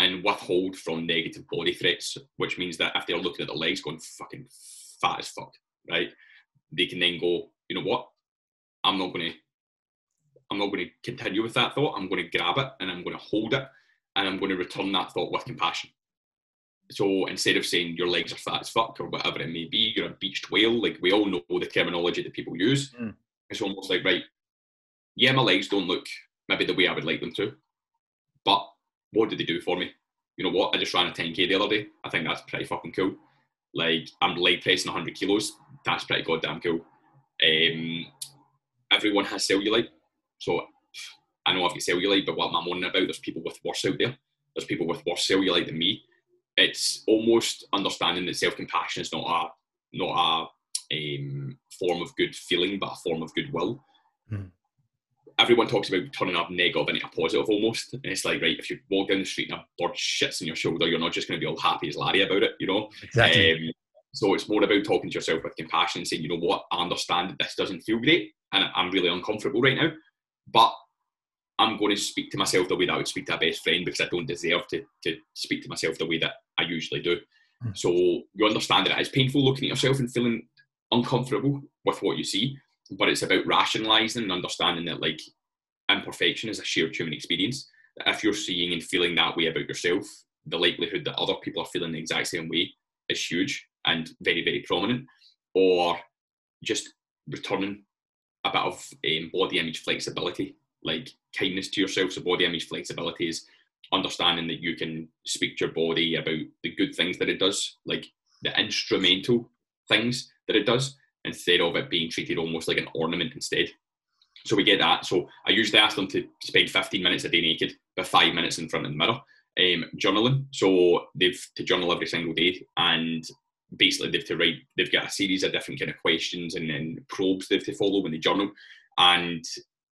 and withhold from negative body threats, which means that if they're looking at their legs going fucking fat as fuck, right, they can then go, you know what, I'm not going to, I'm not going to continue with that thought. I'm going to grab it and I'm going to hold it and I'm going to return that thought with compassion. So instead of saying your legs are fat as fuck or whatever it may be, you're a beached whale, like we all know the terminology that people use. Mm. It's almost like, right, yeah, my legs don't look maybe the way I would like them to, but what did they do for me? You know what? I just ran a ten K the other day. I think that's pretty fucking cool. Like, I'm leg pressing one hundred kilos. That's pretty goddamn cool. Um, everyone has cellulite. So I know I've got cellulite, but what am I moaning about? There's people with worse out there. There's people with worse cellulite than me. It's almost understanding that self-compassion is not a not a um, form of good feeling, but a form of goodwill. Mm. Everyone talks about turning up negative into a positive almost. And it's like, right, if you walk down the street and a bird shits on your shoulder, you're not just going to be all happy as Larry about it, you know? Exactly. Um, so it's more about talking to yourself with compassion and saying, you know what, I understand that this doesn't feel great and I'm really uncomfortable right now, but I'm going to speak to myself the way that I would speak to a best friend because I don't deserve to, to speak to myself the way that I usually do. Mm. So you understand that it's painful looking at yourself and feeling uncomfortable with what you see, but it's about rationalising and understanding that, like, imperfection is a shared human experience. That if you're seeing and feeling that way about yourself, the likelihood that other people are feeling the exact same way is huge and very, very prominent. Or just returning a bit of um, body image flexibility, like kindness to yourself. So body image flexibility is understanding that you can speak to your body about the good things that it does, like the instrumental things that it does, instead of it being treated almost like an ornament instead. So we get that. So I usually ask them to spend fifteen minutes a day naked, but five minutes in front of the mirror. Um, journaling. So they've to journal every single day, and basically they've to write, they've got a series of different kind of questions and then probes they've to follow when they journal. And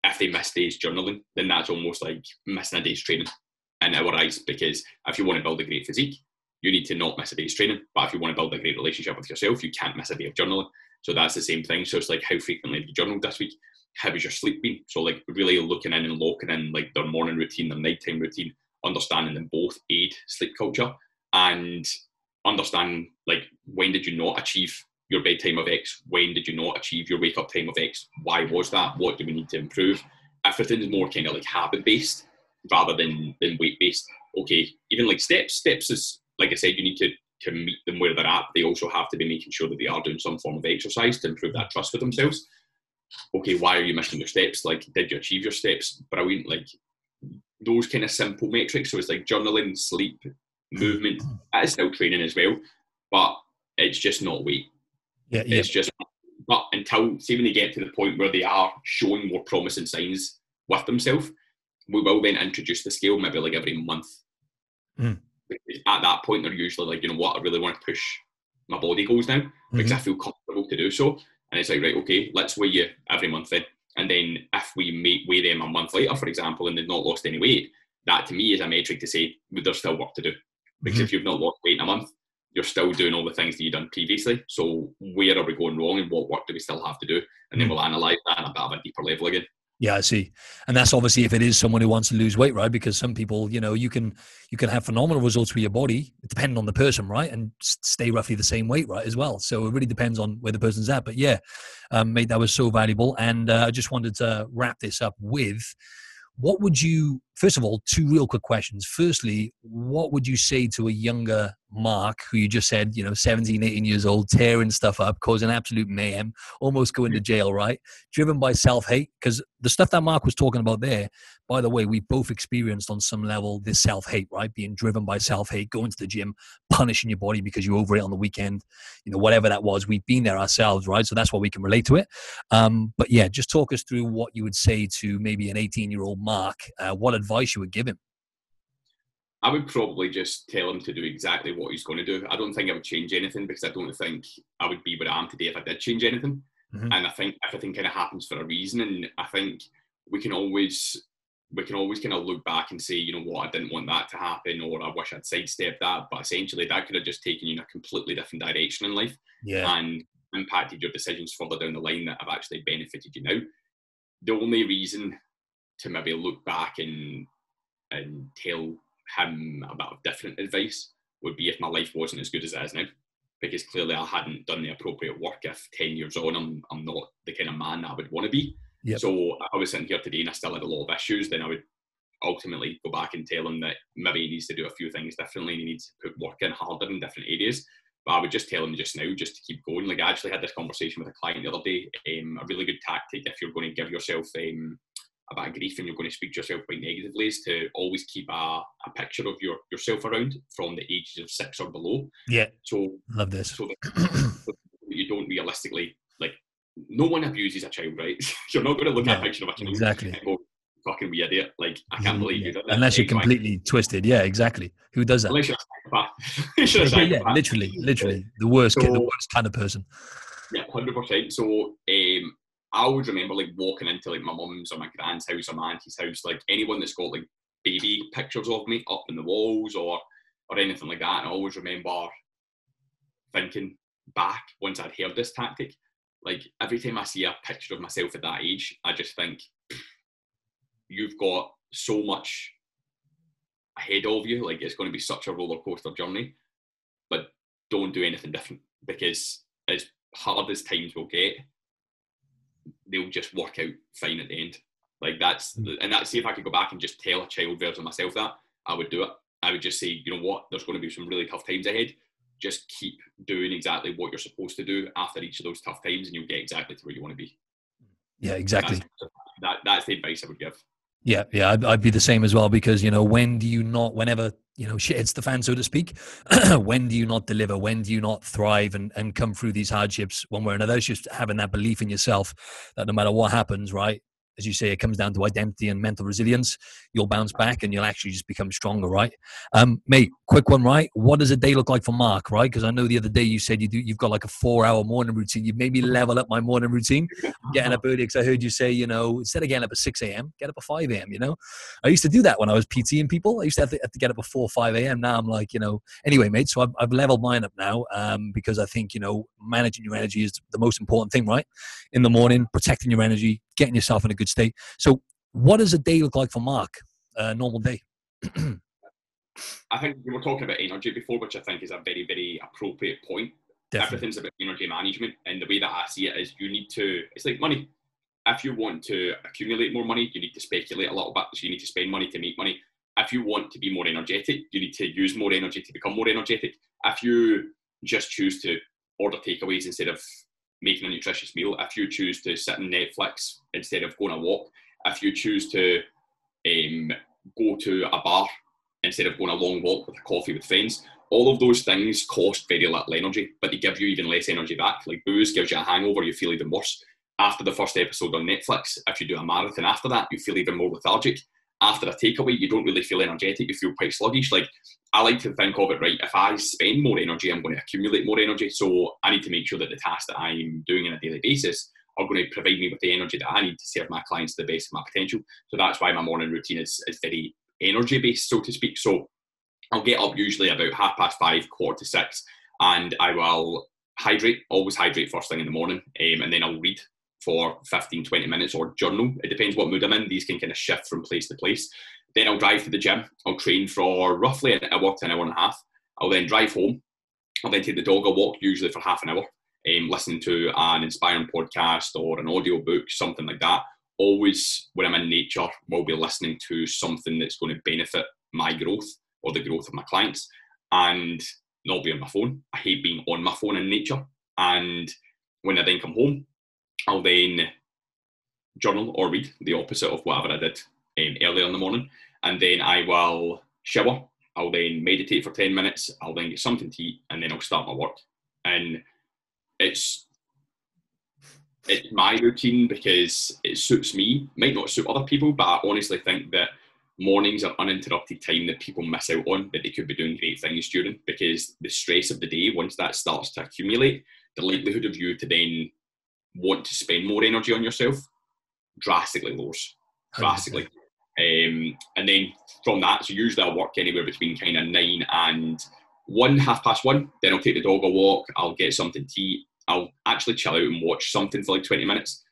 if they miss days journaling, then that's almost like missing a day's training in our eyes, because if you want to build a great physique, you need to not miss a day's training. But if you want to build a great relationship with yourself, you can't miss a day of journaling. So that's the same thing. So it's like, how frequently have you journaled this week? How has your sleep been? So like really looking in and locking in like their morning routine, their nighttime routine, understanding them both aid sleep culture, and understanding like, when did you not achieve your bedtime of X? When did you not achieve your wake up time of X? Why was that? What do we need to improve? Everything's more kind of like habit based rather than, than weight based. Okay, even like steps. Steps is, like I said, you need to, to meet them where they're at. They also have to be making sure that they are doing some form of exercise to improve that trust with themselves. Okay, why are you missing your steps? Like, did you achieve your steps? Brilliant. Like those kind of simple metrics. So it's like journaling, sleep, movement. That is still training as well, but it's just not weight. Yeah, yeah. It's just, but until, see, when they get to the point where they are showing more promising signs with themselves, we will then introduce the scale maybe like every month. Mm. At that point, they're usually like, you know what, I really want to push my body goals now because mm-hmm. I feel comfortable to do so. And it's like, right, okay, let's weigh you every month then. And then if we may weigh them a month later, for example, and they've not lost any weight, that to me is a metric to say, well, there's still work to do. Because mm-hmm. if you've not lost weight in a month, you're still doing all the things that you've done previously. So where are we going wrong and what work do we still have to do? And then we'll analyse that on a bit of a deeper level again. Yeah, I see. And that's obviously if it is someone who wants to lose weight, right? Because some people, you know, you can you can have phenomenal results with your body, depending on the person, right? And stay roughly the same weight, right, as well. So it really depends on where the person's at. But yeah, um, mate, that was so valuable. And uh, I just wanted to wrap this up with, what would you, first of all, two real quick questions. Firstly, what would you say to a younger Mark, who you just said, you know, seventeen, eighteen years old, tearing stuff up, causing absolute mayhem, almost going to jail, right? Driven by self-hate, because the stuff that Mark was talking about there, by the way, we both experienced on some level this self-hate, right? Being driven by self-hate, going to the gym, punishing your body because you over it on the weekend, you know, whatever that was, we've been there ourselves, right? So that's why we can relate to it. Um, but yeah, just talk us through what you would say to maybe an eighteen-year-old Mark, uh, what advice you would give him? I would probably just tell him to do exactly what he's going to do. I don't think I would change anything, because I don't think I would be where I am today if I did change anything. Mm-hmm. And I think everything kind of happens for a reason. And I think we can always we can always kind of look back and say, you know what, I didn't want that to happen, or I wish I'd sidestepped that. But essentially, that could have just taken you in a completely different direction in life, yeah, and impacted your decisions further down the line that have actually benefited you now. The only reason to maybe look back and and tell him about different advice would be if my life wasn't as good as it is now, because clearly I hadn't done the appropriate work. If ten years on, I'm, I'm not the kind of man I would want to be. Yep. So if I was sitting here today and I still had a lot of issues, then I would ultimately go back and tell him that maybe he needs to do a few things differently, and he needs to put work in harder in different areas. But I would just tell him just now, just to keep going. Like, I actually had this conversation with a client the other day. Um, a really good tactic if you're going to give yourself um, about grief and you're going to speak to yourself quite negatively is to always keep a, a picture of your yourself around from the ages of six or below. Yeah, so love this. So that you don't realistically, like, no one abuses a child, right? You're not going to look no, at a picture of a child exactly and go, fucking weird idiot, like, I can't mm, believe yeah. you did that. Unless you're completely twisted, yeah, exactly. Who does that? Unless you're a psychopath. yeah, yeah, literally, literally, the worst, so, kid, the worst kind of person. Yeah, one hundred percent. So, um, I always remember, like, walking into, like, my mum's or my grand's house or my auntie's house, like, anyone that's got, like, baby pictures of me up in the walls or or anything like that. And I always remember thinking back, once I'd heard this tactic, like, every time I see a picture of myself at that age, I just think, you've got so much ahead of you. Like, it's going to be such a roller coaster journey, but don't do anything different, because as hard as times will get, they'll just work out fine at the end. Like, that's, and that's, see, if I could go back and just tell a child version of myself that, I would do it. I would just say, you know what, there's going to be some really tough times ahead. Just keep doing exactly what you're supposed to do after each of those tough times, and you'll get exactly to where you want to be. Yeah, exactly. That's, that, that's the advice I would give. Yeah, yeah, I'd, I'd be the same as well, because, you know, when do you not, whenever, you know, shit hits the fan, so to speak, when do you not deliver? When do you not thrive and, and come through these hardships one way or another? It's just having that belief in yourself that no matter what happens, right, as you say, it comes down to identity and mental resilience. You'll bounce back and you'll actually just become stronger, right? Um, mate, quick one, right? What does a day look like for Mark, right? Because I know the other day you said you do, you've got like a four-hour morning routine. You've made me level up my morning routine. I'm getting up early, because I heard you say, you know, instead of getting up at six a.m., get up at five a.m., you know? I used to do that when I was PTing people. I used to have to, have to get up at four or five a.m. Now I'm like, you know, anyway, mate, so I've, I've leveled mine up now um, because I think, you know, managing your energy is the most important thing, right? In the morning, protecting your energy, getting yourself in a good state. So what does a day look like for Mark, a normal day? I think we were talking about energy before, which I think is a very, very appropriate point. Definitely. Everything's about energy management, and the way that I see it is, you need to, it's like money. If you want to accumulate more money, you need to speculate a little bit, so you need to spend money to make money. If you want to be more energetic, you need to use more energy to become more energetic. If you just choose to order takeaways instead of making a nutritious meal, if you choose to sit on Netflix instead of going a walk, if you choose to um, go to a bar instead of going a long walk with a coffee with friends, all of those things cost very little energy, but they give you even less energy back. Like, booze gives you a hangover, you feel even worse. After the first episode on Netflix, if you do a marathon after that, you feel even more lethargic. After a takeaway, you don't really feel energetic, you feel quite sluggish. Like, I like to think of it, right, if I spend more energy, I'm going to accumulate more energy, so I need to make sure that the tasks that I'm doing on a daily basis are going to provide me with the energy that I need to serve my clients to the best of my potential. So that's why my morning routine is, is very energy-based, so to speak. So I'll get up usually about half past five, quarter to six, and I will hydrate, always hydrate first thing in the morning, um, and then I'll read for fifteen, twenty minutes or journal. It depends what mood I'm in. These can kind of shift from place to place. Then I'll drive to the gym. I'll train for roughly an hour to an hour and a half. I'll then drive home. I'll then take the dog a walk, usually for half an hour, um, listening to an inspiring podcast or an audiobook, something like that. Always, when I'm in nature, we'll be listening to something that's going to benefit my growth or the growth of my clients, and not be on my phone. I hate being on my phone in nature. And when I then come home, I'll then journal or read, the opposite of whatever I did um, earlier in the morning. And then I will shower. I'll then meditate for ten minutes. I'll then get something to eat, and then I'll start my work. And it's it's my routine because it suits me. Might not suit other people, but I honestly think that mornings are uninterrupted time that people miss out on, that they could be doing great things during, because the stress of the day, once that starts to accumulate, the likelihood of you to then want to spend more energy on yourself drastically lowers. Drastically. Um, and then from that, so usually I work anywhere between kind of nine and one, half past one. Then I'll take the dog a walk. I'll get something to eat. I'll actually chill out and watch something for like twenty minutes.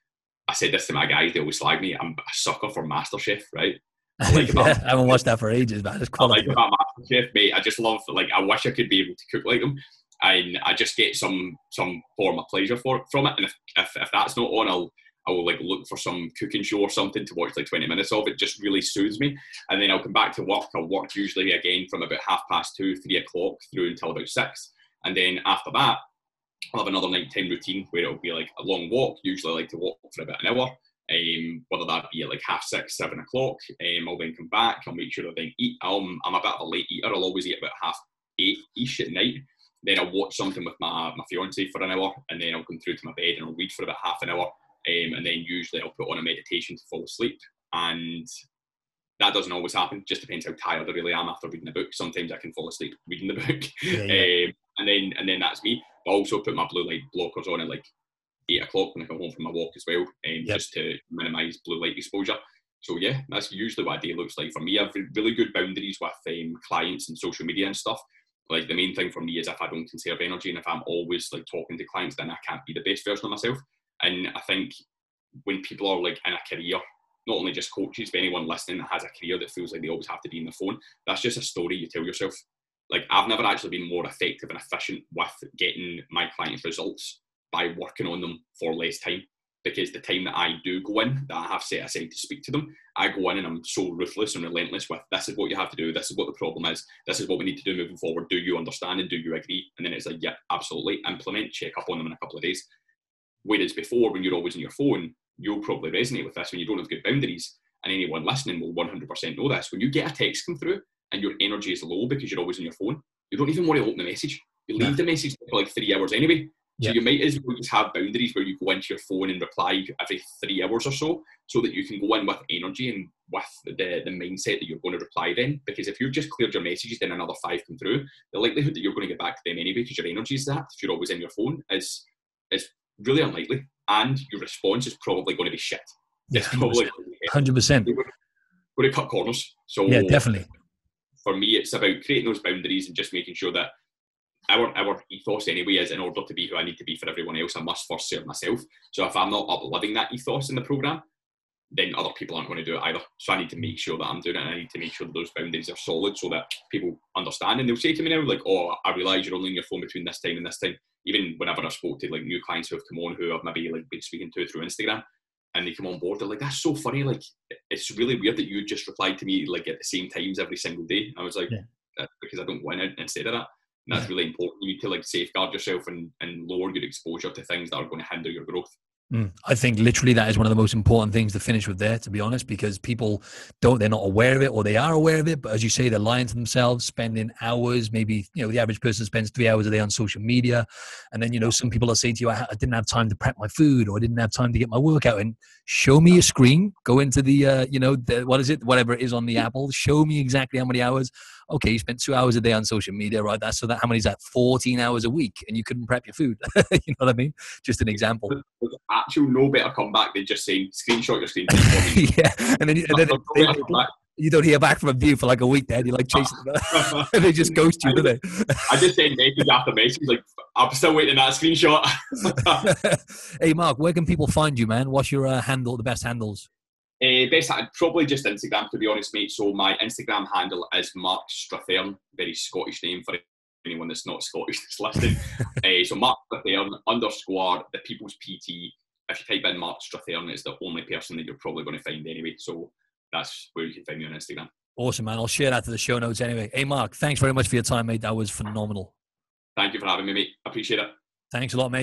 I said this to my guys, they always slag me. I'm a sucker for MasterChef, right? I, like about, I haven't watched that for ages, man. It's I like about MasterChef, mate. I just love, like, I wish I could be able to cook like them. And I just get some some form of pleasure for, from it. And if, if if that's not on, I'll I'll like look for some cooking show or something to watch like twenty minutes of. It just really soothes me. And then I'll come back to work. I'll work usually again from about half past two, three o'clock through until about six. And then after that, I'll have another nighttime routine where it'll be like a long walk. Usually I like to walk for about an hour. Um, whether that be at like half six, seven o'clock. Um, I'll then come back. I'll make sure I then eat. I'm, I'm a bit of a late eater. I'll always eat about half eight-ish at night. Then I'll watch something with my, my fiancée for an hour, and then I'll come through to my bed and I'll read for about half an hour. Um, and then usually I'll put on a meditation to fall asleep. And that doesn't always happen. It just depends how tired I really am after reading a book. Sometimes I can fall asleep reading the book. Yeah, yeah. Um, and then and then that's me. I also put my blue light blockers on at like eight o'clock when I come home from my walk as well, um, yep. just to minimise blue light exposure. So yeah, that's usually what a day looks like for me. I have really good boundaries with um, clients and social media and stuff. Like the main thing for me is if I don't conserve energy and if I'm always like talking to clients, then I can't be the best version of myself. And I think when people are like in a career, not only just coaches, but anyone listening that has a career that feels like they always have to be on the phone, that's just a story you tell yourself. Like I've never actually been more effective and efficient with getting my clients' results by working on them for less time, because the time that I do go in, that I have set aside to speak to them, I go in and I'm so ruthless and relentless with, this is what you have to do, this is what the problem is, this is what we need to do moving forward, do you understand and do you agree? And then it's like, yeah, absolutely, implement, check up on them in a couple of days. Whereas before, when you're always on your phone, you'll probably resonate with this when you don't have good boundaries, and anyone listening will one hundred percent know this. When you get a text come through and your energy is low because you're always on your phone, you don't even want to open the message. You leave the message for like three hours anyway. So yep. You might as well just have boundaries where you go into your phone and reply every three hours or so, so that you can go in with energy and with the, the mindset that you're going to reply then. Because if you've just cleared your messages, then another five come through, the likelihood that you're going to get back to them anyway because your energy is zapped, if you're always in your phone, is is really unlikely. And your response is probably going to be shit. It's yeah, probably one hundred percent. We're going to cut corners. So yeah, definitely. For me, it's about creating those boundaries and just making sure that Our, our ethos anyway is, in order to be who I need to be for everyone else, I must first serve myself. So if I'm not upliving that ethos in the programme, then other people aren't going to do it either. So I need to make sure that I'm doing it, and I need to make sure that those boundaries are solid so that people understand. And they'll say to me now, like, oh, I realise you're only on your phone between this time and this time. Even whenever I spoke to like new clients who have come on, who I've maybe like been speaking to through Instagram, and they come on board, they're like, that's so funny, like, it's really weird that you just replied to me like at the same times every single day. And I was like, yeah. That's because I don't go in instead of that. And that's really important. You need to like safeguard yourself and, and lower your exposure to things that are going to hinder your growth. Mm, I think literally that is one of the most important things to finish with there, to be honest, because people don't, they're not aware of it, or they are aware of it, but as you say, they're lying to themselves, spending hours, maybe, you know, the average person spends three hours a day on social media. And then, you know, some people are saying to you, I, I didn't have time to prep my food, or I didn't have time to get my workout in. Show me your screen, go into the, uh, you know, the, what is it, whatever it is on the Apple, show me exactly how many hours. Okay, you spent two hours a day on social media, right? That's so that how many is that? fourteen hours a week, and you couldn't prep your food. You know what I mean? Just an example. There's actual no better comeback than just saying, screenshot your screen. Yeah, and then, and then they, they, You don't hear back from a view for like a week, then you're like chasing them. They just ghost you, do they? I just say naked affirmations. Like, I'm still waiting on that screenshot. Hey, Mark, where can people find you, man? What's your uh, handle, the best handles? Uh, best, probably just Instagram, to be honest, mate. So my Instagram handle is Mark Strathern, very Scottish name for anyone that's not Scottish that's listening. uh, so Mark Strathern underscore the People's P T. If you type in Mark Strathern, it's the only person that you're probably going to find anyway. So that's where you can find me on Instagram. Awesome, man. I'll share that to the show notes anyway. Hey, Mark, thanks very much for your time, mate. That was phenomenal. Thank you for having me, mate. I appreciate it. Thanks a lot, mate.